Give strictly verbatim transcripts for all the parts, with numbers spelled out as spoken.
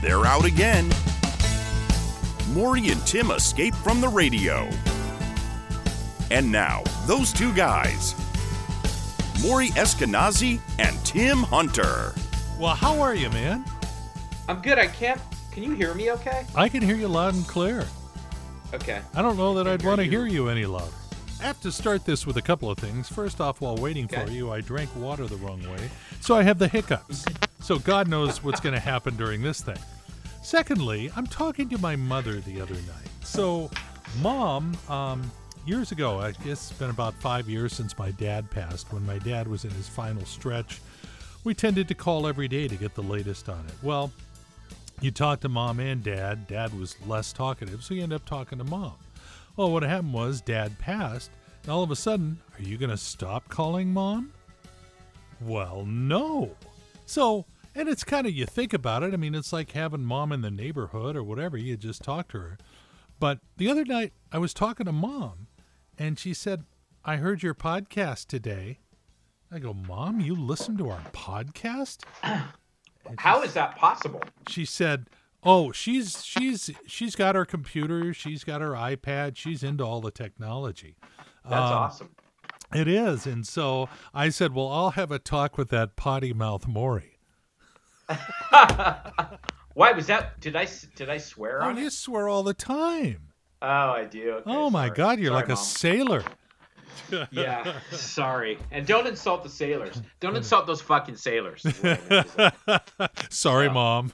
They're out again. Maury and Tim escape from the radio. And now, those two guys, Maury Eskenazi and Tim Hunter. Well, how are you, man? I'm good. I can't... Can you hear me okay? I can hear you loud and clear. Okay. I don't know that I'd want to hear you any louder. I have to start this with a couple of things. First off, while waiting okay. for you, I drank water the wrong way, so I have the hiccups. So God knows what's going to happen during this thing. Secondly, I'm talking to my mother the other night. So, Mom, um, years ago, I guess it's been about five years since my dad passed, when my dad was in his final stretch, we tended to call every day to get the latest on it. Well, you talk to Mom and Dad. Dad was less talkative, so you end up talking to Mom. Well, what happened was Dad passed, and all of a sudden, are you going to stop calling Mom? Well, no. So, and it's kind of, you think about it. I mean, it's like having Mom in the neighborhood or whatever. You just talk to her. But the other night, I was talking to Mom, and she said, I heard your podcast today. I go, Mom, you listen to our podcast? How is that possible? She said, oh, she's she's she's got her computer. She's got her iPad. She's into all the technology. That's um, awesome. It is. And so I said, well, I'll have a talk with that potty mouth Maury. Why was that? Did I, did I swear oh, on it? Oh, you swear all the time. Oh, I do. Okay, oh, my sorry. God. You're sorry, like Mom. A sailor. Yeah, sorry. And don't insult the sailors. Don't insult those fucking sailors. Sorry, uh, Mom.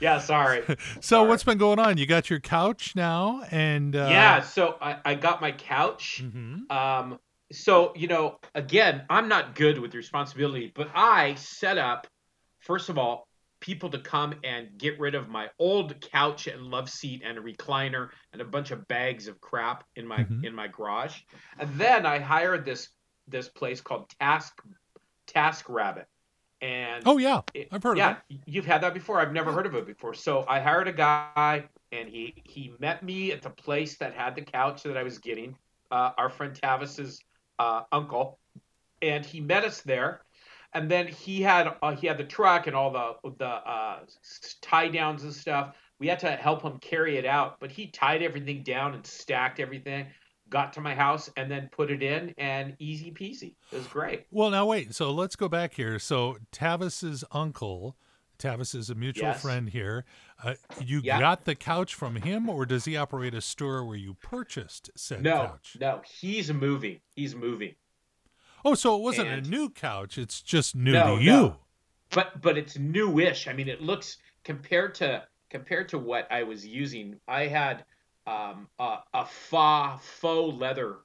Yeah, sorry. So sorry. What's been going on? You got your couch now? and uh... Yeah, so I, I got my couch. Mm-hmm. Um, so, you know, again, I'm not good with responsibility, but I set up, first of all, people to come and get rid of my old couch and love seat and a recliner and a bunch of bags of crap in my mm-hmm. in my garage. And then I hired this this place called Task Task Rabbit. And oh yeah, it, I've heard yeah, of it. You've had that before. I've never heard of it before. So I hired a guy, and he he met me at the place that had the couch that I was getting. Uh, our friend Tavis's uh, uncle, and he met us there. And then he had uh, he had the truck and all the the uh, tie downs and stuff. We had to help him carry it out, but he tied everything down and stacked everything. Got to my house and then put it in, and easy peasy. It was great. Well, now wait. So let's go back here. So Tavis's uncle, Tavis is a mutual yes. friend here. Uh, you yeah. got the couch from him, or does he operate a store where you purchased said no, couch? No, no. He's moving. He's moving. Oh, so it wasn't and, a new couch. It's just new no, to you. No. But but it's newish. I mean, it looks compared to compared to what I was using. I had um, a, a fa, faux leather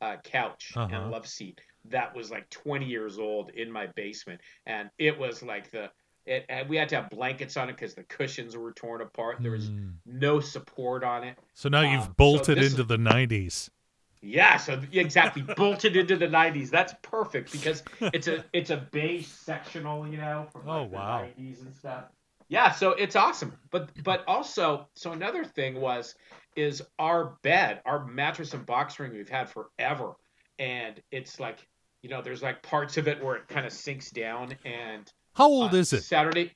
uh, couch uh-huh. and love seat that was like twenty years old in my basement, and it was like the it. And we had to have blankets on it because the cushions were torn apart. There was mm. no support on it. So now um, you've bolted so into is, the nineties. Yeah, so exactly, bolted into the nineties. That's perfect because it's a it's a beige sectional, you know, from like oh, wow. the nineties and stuff. Yeah, so it's awesome. But but also, so another thing was is our bed, our mattress and box spring we've had forever, and it's like, you know, there's like parts of it where it kind of sinks down. And how old is it? Saturday.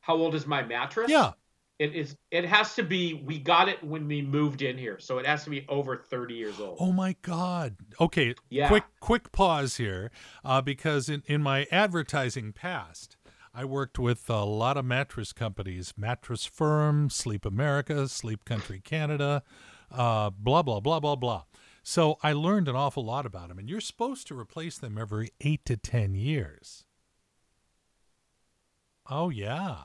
How old is my mattress? Yeah. It is. It has to be, we got it when we moved in here, so it has to be over thirty years old. Oh, my God. Okay, yeah. quick quick pause here, uh, because in, in my advertising past, I worked with a lot of mattress companies, Mattress Firm, Sleep America, Sleep Country Canada, uh, blah, blah, blah, blah, blah. So I learned an awful lot about them, and you're supposed to replace them every eight to ten years. Oh, yeah.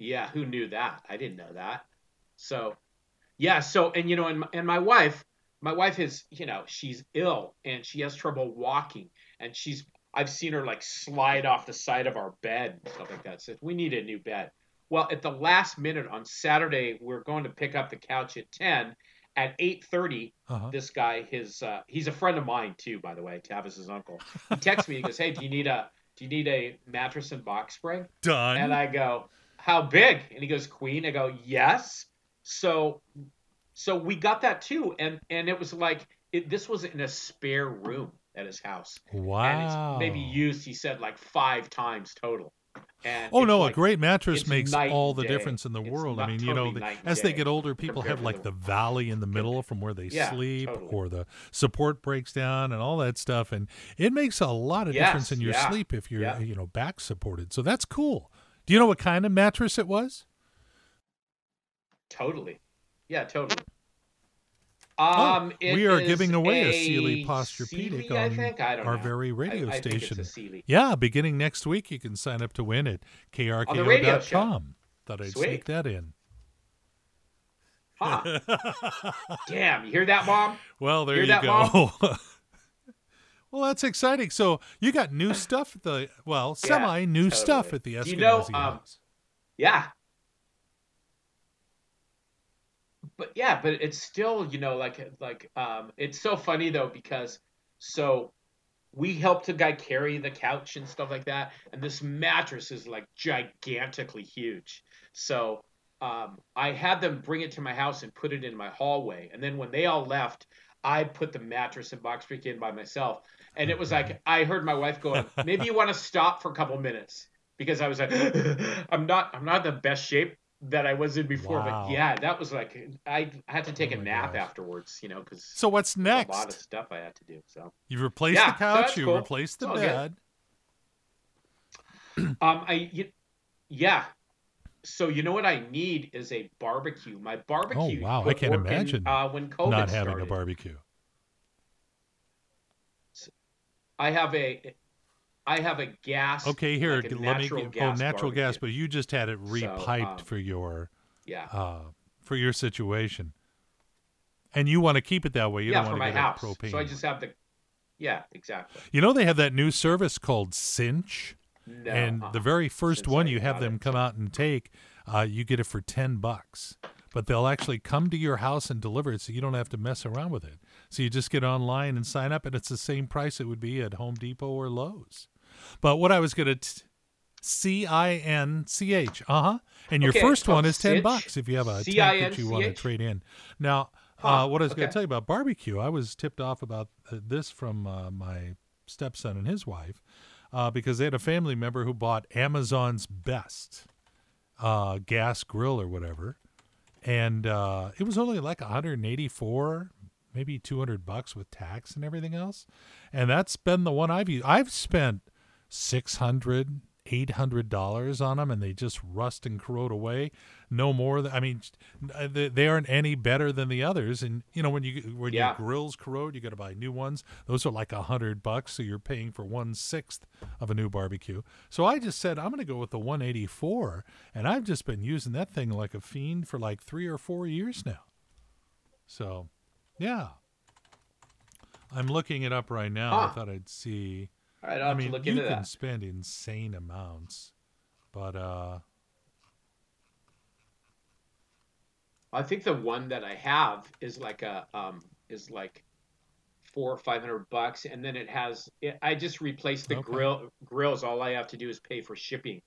Yeah, who knew that? I didn't know that. So, yeah, so, and, you know, and, and my wife, my wife is, you know, she's ill, and she has trouble walking, and she's, I've seen her, like, slide off the side of our bed and stuff like that. So we need a new bed. Well, at the last minute on Saturday, we're going to pick up the couch at ten. At eight thirty, uh-huh. this guy, his, uh, he's a friend of mine, too, by the way, Tavis's uncle. He texts me, he goes, hey, do you need a, do you need a mattress and box spring? Done. And I go... how big? And he goes, queen. I go, yes. So, so we got that too. And, and it was like, it, this was in a spare room at his house. Wow. And it's maybe used, he said, like five times total. And oh, no, like, a great mattress makes all the day. difference in the it's world. I mean, totally you know, the, as they get older, people have like the valley in the middle from where they yeah, sleep totally. or the support breaks down and all that stuff. And it makes a lot of yes, difference in your yeah, sleep if you're, yeah. you know, back supported. So that's cool. Do you know what kind of mattress it was? Totally. Yeah, totally. Um, oh, we are giving away a, a Sealy Posturepedic on our know. very radio I, I station. Yeah, beginning next week, you can sign up to win at k r k o dot com. Thought I'd Sweet. sneak that in. Huh. Damn, you hear that, Mom? Well, there you, you go. Well, that's exciting. So you got new stuff at the, well, yeah, semi-new totally. stuff at the Eskenazi you know, um, House. Yeah. But yeah, but it's still, you know, like, like, um, it's so funny though, because so we helped a guy carry the couch and stuff like that. And this mattress is like gigantically huge. So, um, I had them bring it to my house and put it in my hallway. And then when they all left, I put the mattress and box freak in by myself. And it was like, I heard my wife going, maybe you want to stop for a couple minutes, because I was like, I'm not, I'm not in the best shape that I was in before, wow. but yeah, that was like, I had to take oh a nap gosh. afterwards, you know, because so what's next? A lot of stuff I had to do. So you replaced yeah, the couch, so you cool. replaced the oh, bed. um, I, you, yeah. So you know what I need is a barbecue. My barbecue. Oh wow, I can't imagine in, uh, when COVID not having started. a barbecue. So I have a. I have a gas. Okay, here, like let me. Oh, gas natural barbecue. gas, but you just had it repiped so, um, for your, yeah, uh, for your situation, and you want to keep it that way. You yeah, don't want to get house. propane. So I just have the, yeah, exactly. You know they have that new service called Cinch, no, and uh-huh. the very first Since one I you have them it. come out and take, uh, you get it for ten bucks. But they'll actually come to your house and deliver it, so you don't have to mess around with it. So you just get online and sign up, and it's the same price it would be at Home Depot or Lowe's. But what I was going to t- C I N C H, uh-huh. And your okay, first one is ten bucks if you have a tank that you want to trade in. Now, huh, uh, what I was okay. going to tell you about barbecue, I was tipped off about uh, this from uh, my stepson and his wife uh, because they had a family member who bought Amazon's Best uh, gas grill or whatever. And uh, it was only like one hundred eighty-four, maybe two hundred bucks with tax and everything else. And that's been the one I've used. I've spent six hundred dollars, eight hundred dollars on them, and they just rust and corrode away. No more. Th- I mean, th- they aren't any better than the others. And, you know, when you when yeah. your grills corrode, you got to buy new ones. Those are like one hundred bucks, so you're paying for one-sixth of a new barbecue. So I just said, I'm going to go with the one eighty-four, and I've just been using that thing like a fiend for like three or four years now. So, yeah. I'm looking it up right now. Huh. I thought I'd see... All right, I'll I mean, have to look into that. You can spend insane amounts, but uh, I think the one that I have is like a um is like four or five hundred bucks, and then it has. It, I just replaced the okay. grill grills. All I have to do is pay for shipping,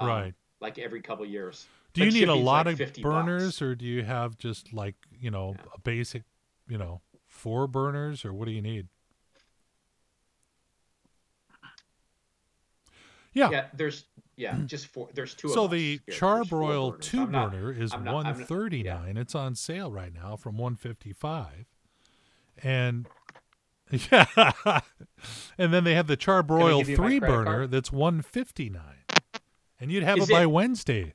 um, right? Like every couple of years. Do but you need a lot like of burners, bucks. or do you have just like you know yeah. a basic, you know, four burners, or what do you need? Yeah. yeah, there's yeah, just four. There's two. So of the Char-Broil two burner is one thirty nine. It's on sale right now from one fifty five, and yeah, and then they have the Char-Broil three burner that's one fifty nine, and you'd have it by Wednesday.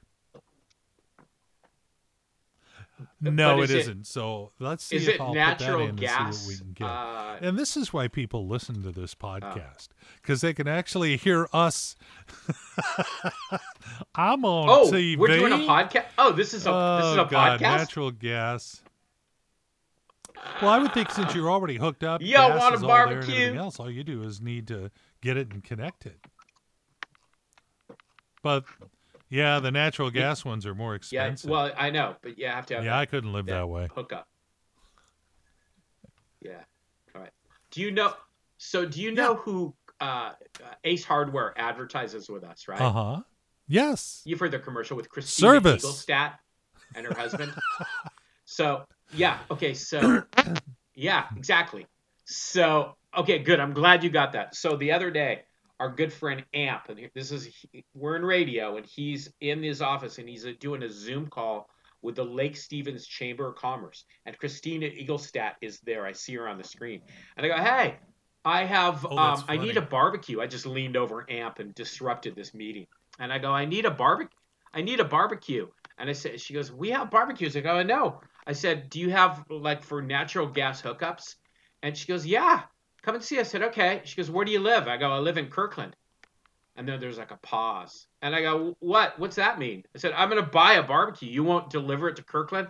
No, it isn't. So let's see if I'll put that in and see what we can get. Uh, and this is why people listen to this podcast, because they can actually hear us. I'm on oh, T V. Oh, we're doing a podcast? Oh, this is a, oh, this is a God, podcast? Natural gas. Well, I would think since you're already hooked up, you want a barbecue. All, there and everything else, all you do is need to get it and connect it. But... yeah, the natural gas ones are more expensive. Yeah, well, I know, but you have to have. Yeah, I couldn't live that, that way. Hookup. Yeah. All right. Do you know? So, do you know yeah. who uh, Ace Hardware advertises with us? Right. Uh huh. Yes. You've heard the commercial with Christine Eaglestad and her husband. So yeah. Okay. So yeah. Exactly. So okay. Good. I'm glad you got that. So the other day, our good friend Amp, and this is, we're in radio, and he's in his office, and he's doing a Zoom call with the Lake Stevens Chamber of Commerce, and Christine Eaglestad is there. I see her on the screen, and I go, "Hey, I have, oh, um, I need a barbecue." I just leaned over Amp and disrupted this meeting, and I go, "I need a barbecue. I need a barbecue." And I said, she goes, "We have barbecues." I go, "No." I said, "Do you have like for natural gas hookups?" And she goes, "Yeah. Come and see." I said, "Okay." She goes, "Where do you live?" I go, "I live in Kirkland." And then there's like a pause. And I go, "What? What's that mean?" I said, "I'm going to buy a barbecue. You won't deliver it to Kirkland?"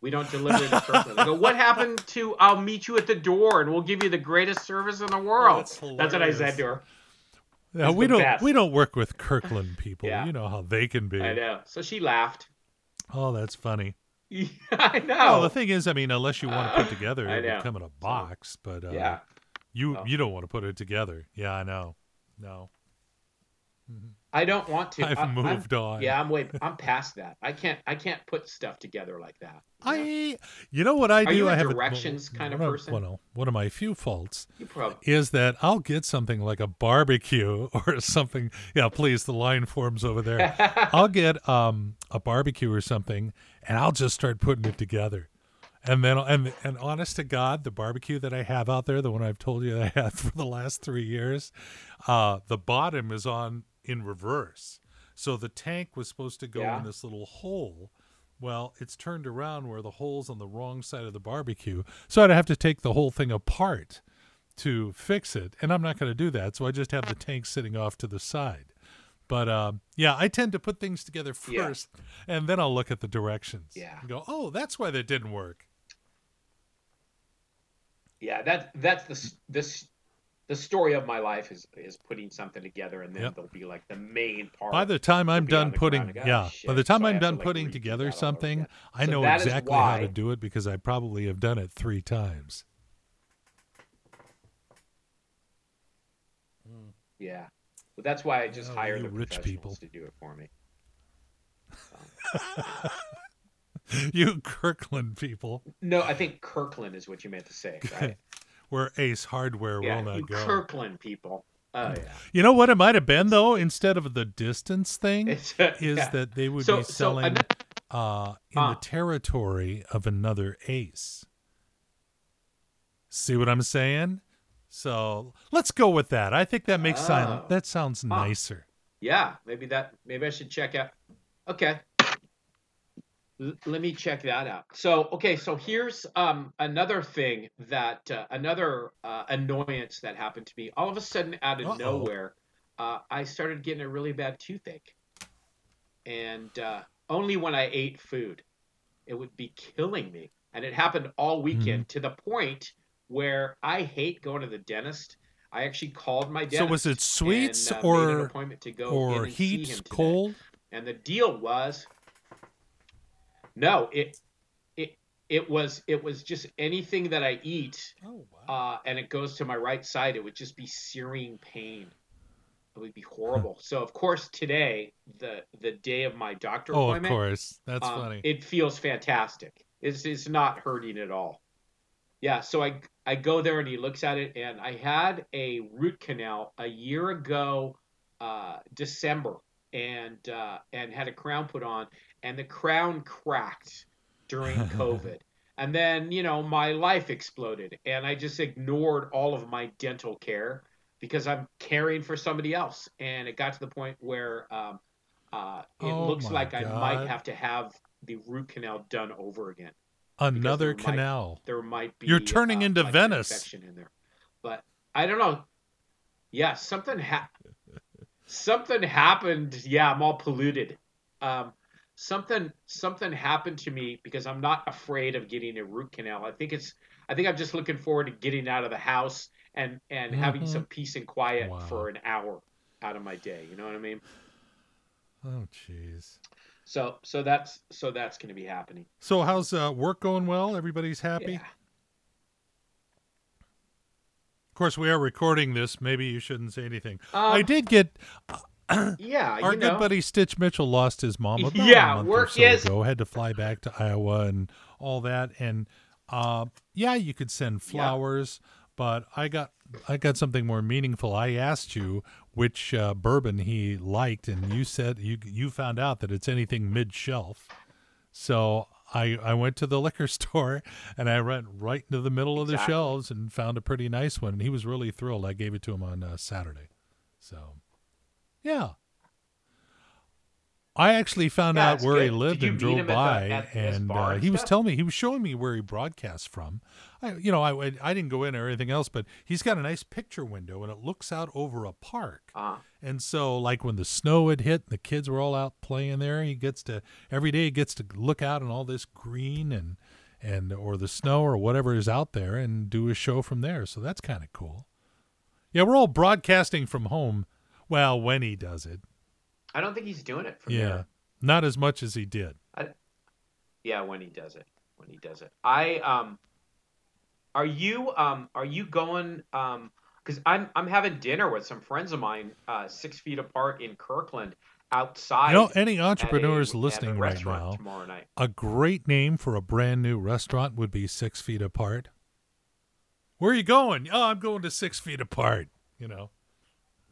"We don't deliver it to Kirkland." I go, "What happened to I'll meet you at the door and we'll give you the greatest service in the world?" Oh, that's, that's what I said to her. Yeah, we don't best. we don't work with Kirkland people. Yeah. You know how they can be. I know. So she laughed. Oh, that's funny. Yeah, I know. Well, the thing is, I mean, unless you want to put together, uh, it would come in a box. But uh, yeah. You oh. you don't want to put it together. Yeah, I know. No. I don't want to. I've I, moved I'm, on. Yeah, I'm way I'm past that. I can't I can't put stuff together like that. You know? I you know what I do? Are you a I have directions a, kind of person. Of, well, one of my few faults you probably. is that I'll get something like a barbecue or something. Yeah, please, the line forms over there. I'll get um a barbecue or something, and I'll just start putting it together. And then, and and honest to God, the barbecue that I have out there, the one I've told you I had for the last three years, uh, the bottom is on in reverse. So the tank was supposed to go yeah. in this little hole. Well, it's turned around where the hole's on the wrong side of the barbecue. So I'd have to take the whole thing apart to fix it. And I'm not going to do that. So I just have the tank sitting off to the side. But, um, yeah, I tend to put things together first, yeah. and then I'll look at the directions. Yeah. And go, oh, that's why that didn't work. Yeah, that that's the this the story of my life is is putting something together, and then yep. there'll be like the main part. By the time I'm done putting, go, yeah. Shit. By the time so I'm done to, like, putting together something, I so know exactly why, how to do it because I probably have done it three times. Yeah, well, that's why I just oh, hire the rich people to do it for me. Um, You Kirkland people. No, I think Kirkland is what you meant to say, right? Where Ace Hardware yeah, will not you go. Kirkland people. Oh, yeah. You know what it might have been, though, instead of the distance thing, uh, is yeah. that they would so, be selling so uh, in uh. the territory of another Ace. See what I'm saying? So let's go with that. I think that makes oh. sense. That sounds huh. nicer. Yeah, maybe that. Maybe I should check out. Okay. Let me check that out. So, okay, so here's um, another thing that, uh, another uh, annoyance that happened to me. All of a sudden, out of Uh-oh. nowhere, uh, I started getting a really bad toothache. And uh, only when I ate food. It would be killing me. And it happened all weekend mm. to the point where I hate going to the dentist. I actually called my dentist. So was it sweets and, uh, or, made an appointment to go or in and heat, see him today. Cold? And the deal was... No, it it it was it was just anything that I eat, oh, wow. uh, and it goes to my right side. It would just be searing pain. It would be horrible. Huh. So of course today, the the day of my doctor oh, appointment. Oh, of course, that's um, funny. It feels fantastic. It's it's not hurting at all. Yeah. So I I go there and he looks at it, and I had a root canal a year ago, uh, December, and uh, and had a crown put on. And the crown cracked during COVID. And then, you know, my life exploded. And I just ignored all of my dental care because I'm caring for somebody else. And it got to the point where um, uh, it oh looks like God. I might have to have the root canal done over again. Another there canal. Might, there might be. You're turning uh, into like Venice. An infection in there. But I don't know. Yeah, something, ha- something happened. Yeah, I'm all polluted. Um Something something happened to me because I'm not afraid of getting a root canal. I think it's I think I'm just looking forward to getting out of the house and, and mm-hmm. having some peace and quiet wow. for an hour out of my day. You know what I mean? Oh jeez. So so that's so that's going to be happening. So how's uh, work going? Well, everybody's happy. Yeah. Of course, we are recording this. Maybe you shouldn't say anything. Um, I did get. Uh, yeah, our you know. good buddy Stitch Mitchell lost his mom about yeah, a month work or so is... ago. Had to fly back to Iowa and all that. And uh, yeah, you could send flowers, yeah. but I got I got something more meaningful. I asked you which uh, bourbon he liked, and you said you you found out that it's anything mid-shelf. So I I went to the liquor store and I went right into the middle of exactly. the shelves and found a pretty nice one. And he was really thrilled. I gave it to him on uh, Saturday. So, yeah. I actually found yeah, out where good. he lived and drove by, at the, at and uh, he was telling me, he was showing me where he broadcasts from. I, you know, I, I didn't go in or anything else, but he's got a nice picture window, and it looks out over a park. Uh-huh. And so, like, when the snow had hit, and the kids were all out playing there, he gets to, every day he gets to look out on all this green and, and or the snow or whatever is out there and do his show from there. So that's kind of cool. Yeah, we're all broadcasting from home. Well, when he does it. I don't think he's doing it from yeah, there. Not as much as he did. I, yeah, when he does it, when he does it. I um, are you um, are you going um? Because I'm I'm having dinner with some friends of mine, uh, six feet apart in Kirkland, outside. You know, any entrepreneurs a, listening right now, tomorrow night. A great name for a brand new restaurant would be Six Feet Apart. Where are you going? Oh, I'm going to Six Feet Apart. You know.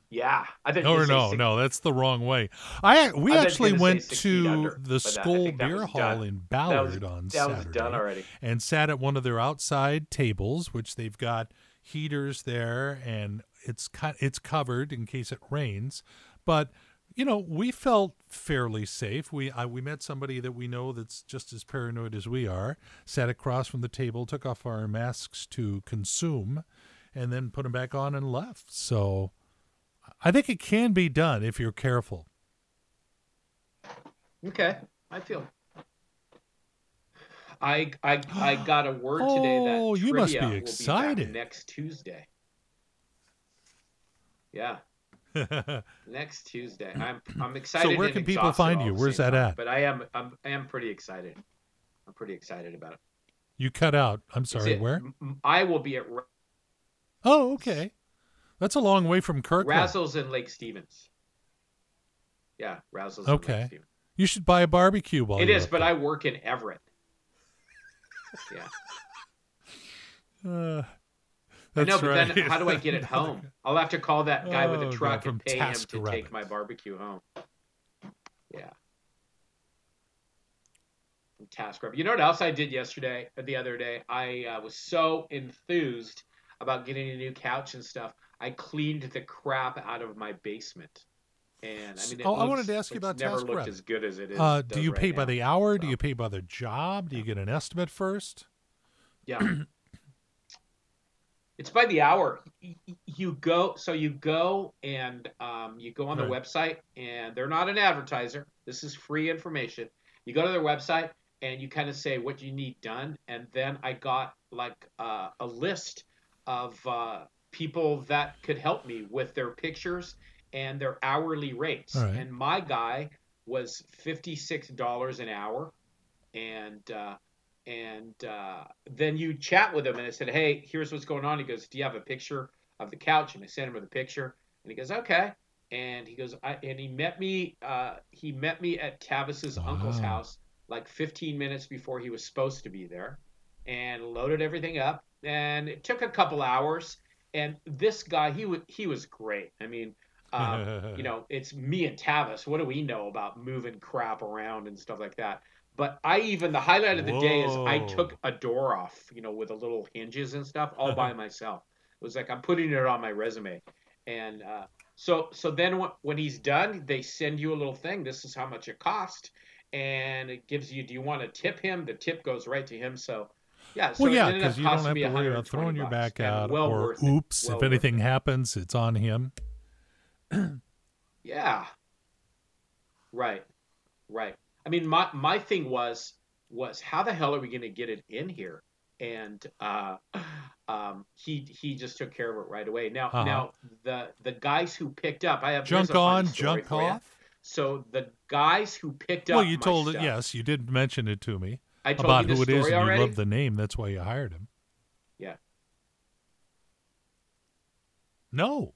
Yeah, I think no, no, six, no, that's the wrong way. I we I actually went to under, the Skoll Beer Hall done. in Ballard that was, on that Saturday, was done already. And sat at one of their outside tables, which they've got heaters there, and it's it's covered in case it rains. But you know, we felt fairly safe. We I, we met somebody that we know that's just as paranoid as we are. Sat across from the table, took off our masks to consume, and then put them back on and left. So. I think it can be done if you're careful. Okay, I feel. I I I got a word oh, today that oh, you must be excited. Will be back next Tuesday. Yeah. next Tuesday. I'm I'm excited. So where can people find you? Where's that time, at? But I am I'm I am pretty excited. I'm pretty excited about it. You cut out. I'm sorry. Where? I will be at. Oh, okay. That's a long way from Kirkland. Razzle's in Lake Stevens. Yeah, Razzle's okay. in Lake Stevens. You should buy a barbecue while It you're is, but there. I work in Everett. Yeah. Uh, that's I know, but right. then how do I get it home? I'll have to call that guy oh, with a truck and pay Task him to Rabbit. Take my barbecue home. Yeah. From Task Rabbit. You know what else I did yesterday, or the other day? I uh, was so enthused about getting a new couch and stuff. I cleaned the crap out of my basement. And I mean, it oh, looks, I wanted to ask you about Task Rabbit. It's never looked as good as it is. Uh, do you pay right by now, the hour? So. Do you pay by the job? Do you get an estimate first? Yeah. It's by the hour. You go, so you go and um, you go on right. the website, and they're not an advertiser. This is free information. You go to their website and you kind of say what you need done. And then I got like uh, a list of uh, people that could help me with their pictures and their hourly rates. Right. And my guy was fifty-six dollars an hour. And uh, and uh, then you chat with him, and I said, hey, here's what's going on. He goes, do you have a picture of the couch? And I sent him the picture, and he goes, okay. And he goes, I, and he met me, uh, he met me at Tavis's wow. uncle's house like fifteen minutes before he was supposed to be there, and loaded everything up. And it took a couple hours, and this guy, he, w- he was great. I mean, um, you know, it's me and Tavis. What do we know about moving crap around and stuff like that? But I even, the highlight of the Whoa. day is I took a door off, you know, with the little hinges and stuff all by myself. It was like, I'm putting it on my resume. And uh, so so then w- when he's done, they send you a little thing. This is how much it cost. And it gives you, do you want to tip him? The tip goes right to him, so. Yeah, so well, yeah, because you don't have to worry about throwing your back out well or oops. Well if anything it. happens, it's on him. yeah. Right. Right. I mean, my, my thing was, was how the hell are we going to get it in here? And uh, um, he he just took care of it right away. Now, uh-huh. now the, the guys who picked up, I have Junk on, junk off. You. So the guys who picked well, up Well, you my told stuff, it, yes, you did mention it to me. I told about you who it is, and you already? love the name. That's why you hired him. Yeah. No.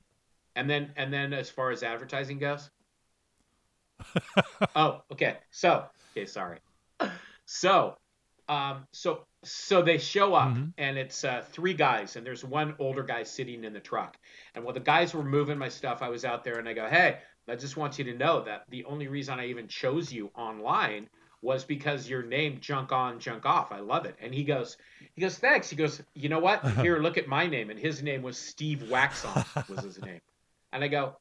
And then, and then, as far as advertising goes. oh, okay. So, okay, sorry. So, um, so So they show up, mm-hmm. and it's uh, three guys, and there's one older guy sitting in the truck. And while the guys were moving my stuff, I was out there, and I go, hey, I just want you to know that the only reason I even chose you online was because your name, Junk On, Junk Off. I love it. And he goes, he goes, thanks. He goes, you know what? Here, look at my name. And his name was Steve Waxon was his name. And I go,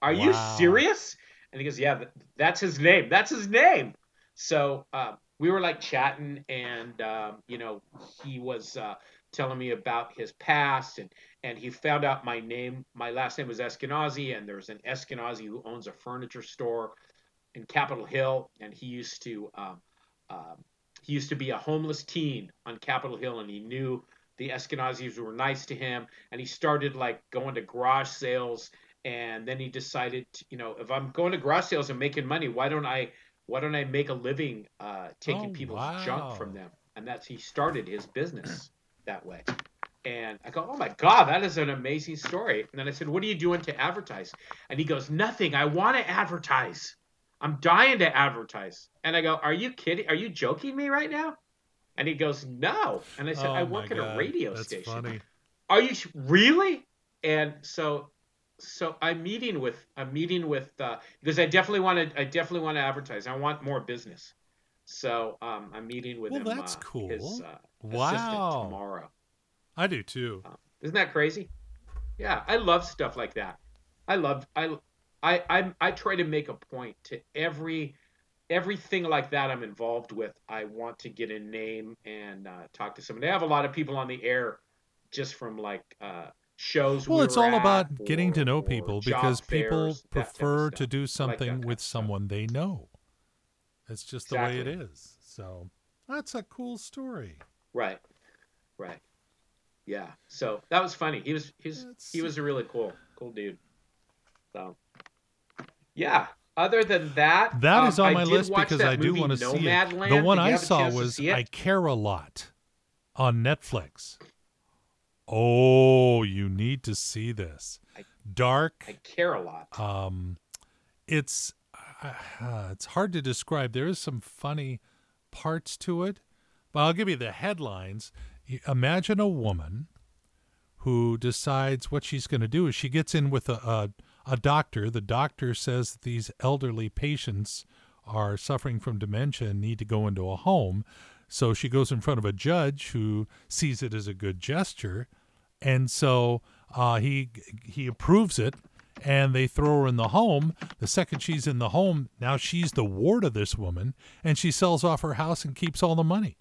are wow. you serious? And he goes, yeah, that's his name. That's his name. So uh, we were like chatting, and, um, you know, he was uh, telling me about his past, and, and he found out my name. My last name was Eskenazi, and there's an Eskenazi who owns a furniture store in Capitol Hill, and he used to um, um, he used to be a homeless teen on Capitol Hill, and he knew the Eskenazis were nice to him, and he started like going to garage sales, and then he decided, you know, if I'm going to garage sales and making money, why don't I why don't I make a living uh, taking oh, people's wow. junk from them? And that's he started his business that way. And I go, oh my God, that is an amazing story. And then I said, what are you doing to advertise? And he goes, nothing. I want to advertise. I'm dying to advertise. And I go, are you kidding? Are you joking me right now? And he goes, no. And I said, oh I work at a radio That's station. Funny. Are you sh- really? And so, so I'm meeting with, I'm meeting with, uh, because I definitely want to, I definitely want to advertise. I want more business. So um, I'm meeting with well, him. That's uh, cool. His uh, wow. assistant tomorrow. I do too. Uh, isn't that crazy? Yeah. I love stuff like that. I love, I I, I I try to make a point to every everything like that I'm involved with. I want to get a name and uh, talk to somebody. I have a lot of people on the air just from like uh, shows. Well, we it's all about or, getting to know people because people fairs, prefer to do something like with someone they know. It's just exactly. the way it is. So that's a cool story. Right, right, yeah. So that was funny. He was he was that's... he was a really cool cool dude. So. Yeah. Other than that, that um, is on I my list because I do want to see it. The one I saw was I Care a Lot on Netflix. Oh, you need to see this. I, Dark. I Care a Lot. Um, it's uh, it's hard to describe. There is some funny parts to it, but I'll give you the headlines. Imagine a woman who decides what she's going to do is she gets in with a. a A doctor, the doctor says that these elderly patients are suffering from dementia and need to go into a home. So she goes in front of a judge who sees it as a good gesture. And so uh, he he approves it, and they throw her in the home. The second she's in the home, now she's the ward of this woman, and she sells off her house and keeps all the money.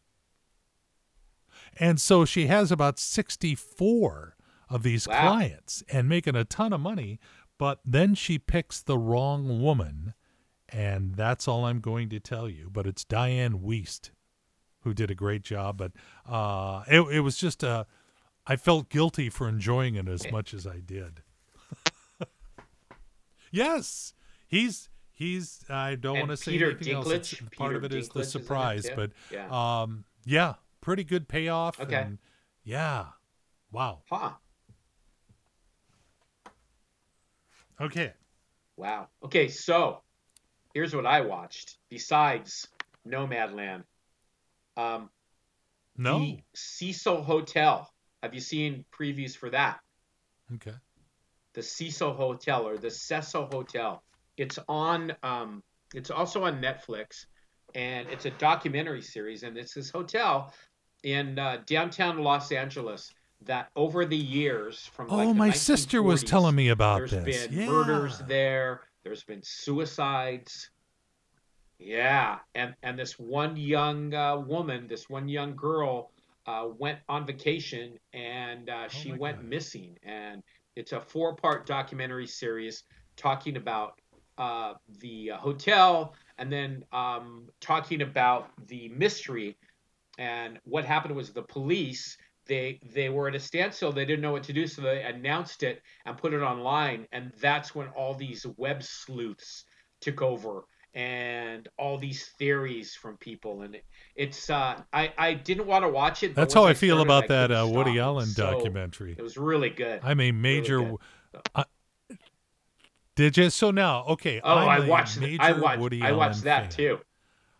And so she has about sixty-four of these wow. clients and making a ton of money. But then she picks the wrong woman, and that's all I'm going to tell you. But it's Diane Wiest who did a great job. But uh, it, it was just a – I felt guilty for enjoying it as much as I did. Yes, he's – he's. I don't want to say anything else. It's, part Peter of it Dinklage is the surprise. Is but, yeah. Um, yeah, pretty good payoff. Okay. And yeah. Wow. Huh. Okay. Wow. Okay, so here's what I watched besides Nomadland. Um, no. The Cecil Hotel. Have you seen previews for that? Okay. The Cecil Hotel or the Cecil Hotel. It's on. Um, it's also on Netflix, and it's a documentary series. And it's this hotel in uh, downtown Los Angeles. That over the years from like oh my sister was telling me about this. There's been yeah. murders there. There's been suicides. Yeah, and and this one young uh, woman, this one young girl, uh, went on vacation and uh, oh she went God. missing. And it's a four-part documentary series talking about uh, the uh, hotel and then um, talking about the mystery. And what happened was the police. They they were at a standstill. They didn't know what to do, so they announced it and put it online. And that's when all these web sleuths took over and all these theories from people. And it, it's uh, I, I didn't want to watch it. That's how I, I feel started, about I that uh, Woody Allen so documentary. It was really good. I'm a major. Really uh, did you? So now, okay. Oh, I'm I watched. I watched. I watched that fan. too.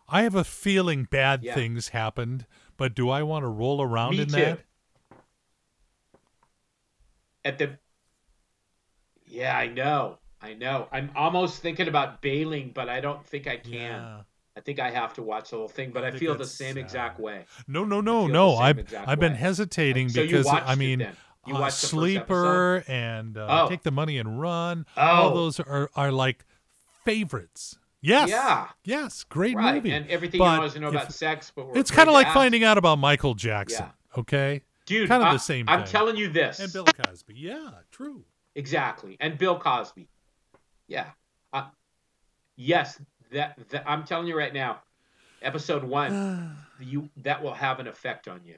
I have a feeling bad yeah. things happened, but do I want to roll around Me in too. that? At the Yeah, I know. I know. I'm almost thinking about bailing, but I don't think I can. Yeah. I think I have to watch the whole thing, but I, I feel the same uh, exact way. No, no, no, no. I've I've been way. hesitating so because I mean, you uh, Sleeper and uh, oh. Take the Money and Run. Oh. All those are are like favorites. Yes. Yeah. Yes. Great right. movie. And everything but you want to know if, about sex, but we're it's kind of like ask. finding out about Michael Jackson. Yeah. Okay. Dude, kind of I, the same. I'm thing. telling you this. And Bill Cosby. Yeah. True. Exactly. And Bill Cosby. Yeah. Uh, yes. That, that I'm telling you right now, episode one, you that will have an effect on you.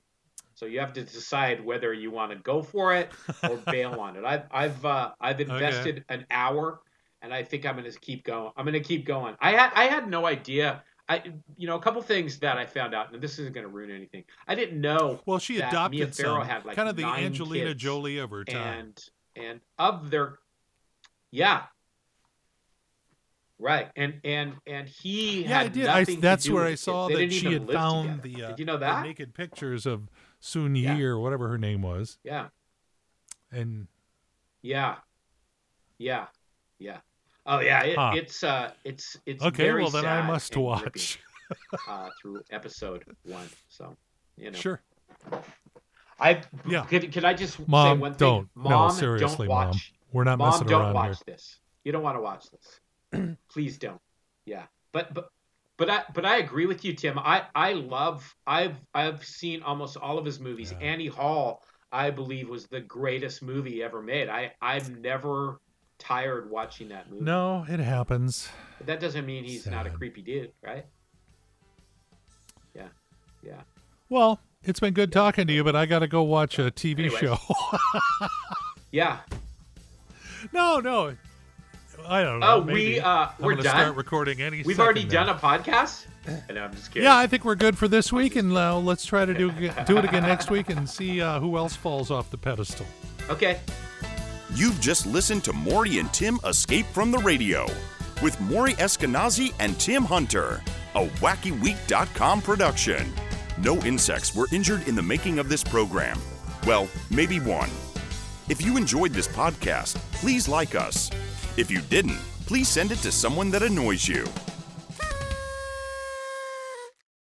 So you have to decide whether you want to go for it or bail on it. I've I've uh, I've invested okay. an hour, and I think I'm going to keep going. I'm going to keep going. I had I had no idea. I you know a couple things that I found out, and this isn't going to ruin anything. I didn't know. Well, she that adopted Mia Farrow had like kind of the Angelina Jolie of her time, and and of their yeah. Right, and and and he yeah, had I did. nothing I, that's to do where with I saw that she had found together. the uh, did you know that? the naked pictures of Soon-Yi yeah. or whatever her name was. Yeah, and yeah, yeah, yeah. Oh yeah, it, huh. it's uh, it's it's okay. Very well, then sad I must watch uh, through episode one. So you know, sure. I yeah. Can, can I just mom, say one thing? Don't mom, no, seriously, don't watch. Mom. We're not mom, messing around here. Mom, don't watch this. You don't want to watch this. Please don't. Yeah. But but but I but I agree with you, Tim. I, I love I've I've seen almost all of his movies. Yeah. Annie Hall, I believe, was the greatest movie ever made. I, I've never tired watching that movie. No, it happens. But that doesn't mean he's Sad. not a creepy dude, right? Yeah. Yeah. Well, it's been good yeah. talking to you, but I gotta go watch a T V Anyways. show. yeah. No, no. I don't know. Oh, Maybe. we uh, we're done. Start recording any. We've already now. done a podcast. No, I'm just kidding. Yeah, I think we're good for this week, and uh, let's try to do do it again next week and see uh, who else falls off the pedestal. Okay. You've just listened to Maury and Tim Escape from the Radio with Maury Eskenazi and Tim Hunter, a wacky week dot com production. No insects were injured in the making of this program. Well, maybe one. If you enjoyed this podcast, please like us. If you didn't, please send it to someone that annoys you.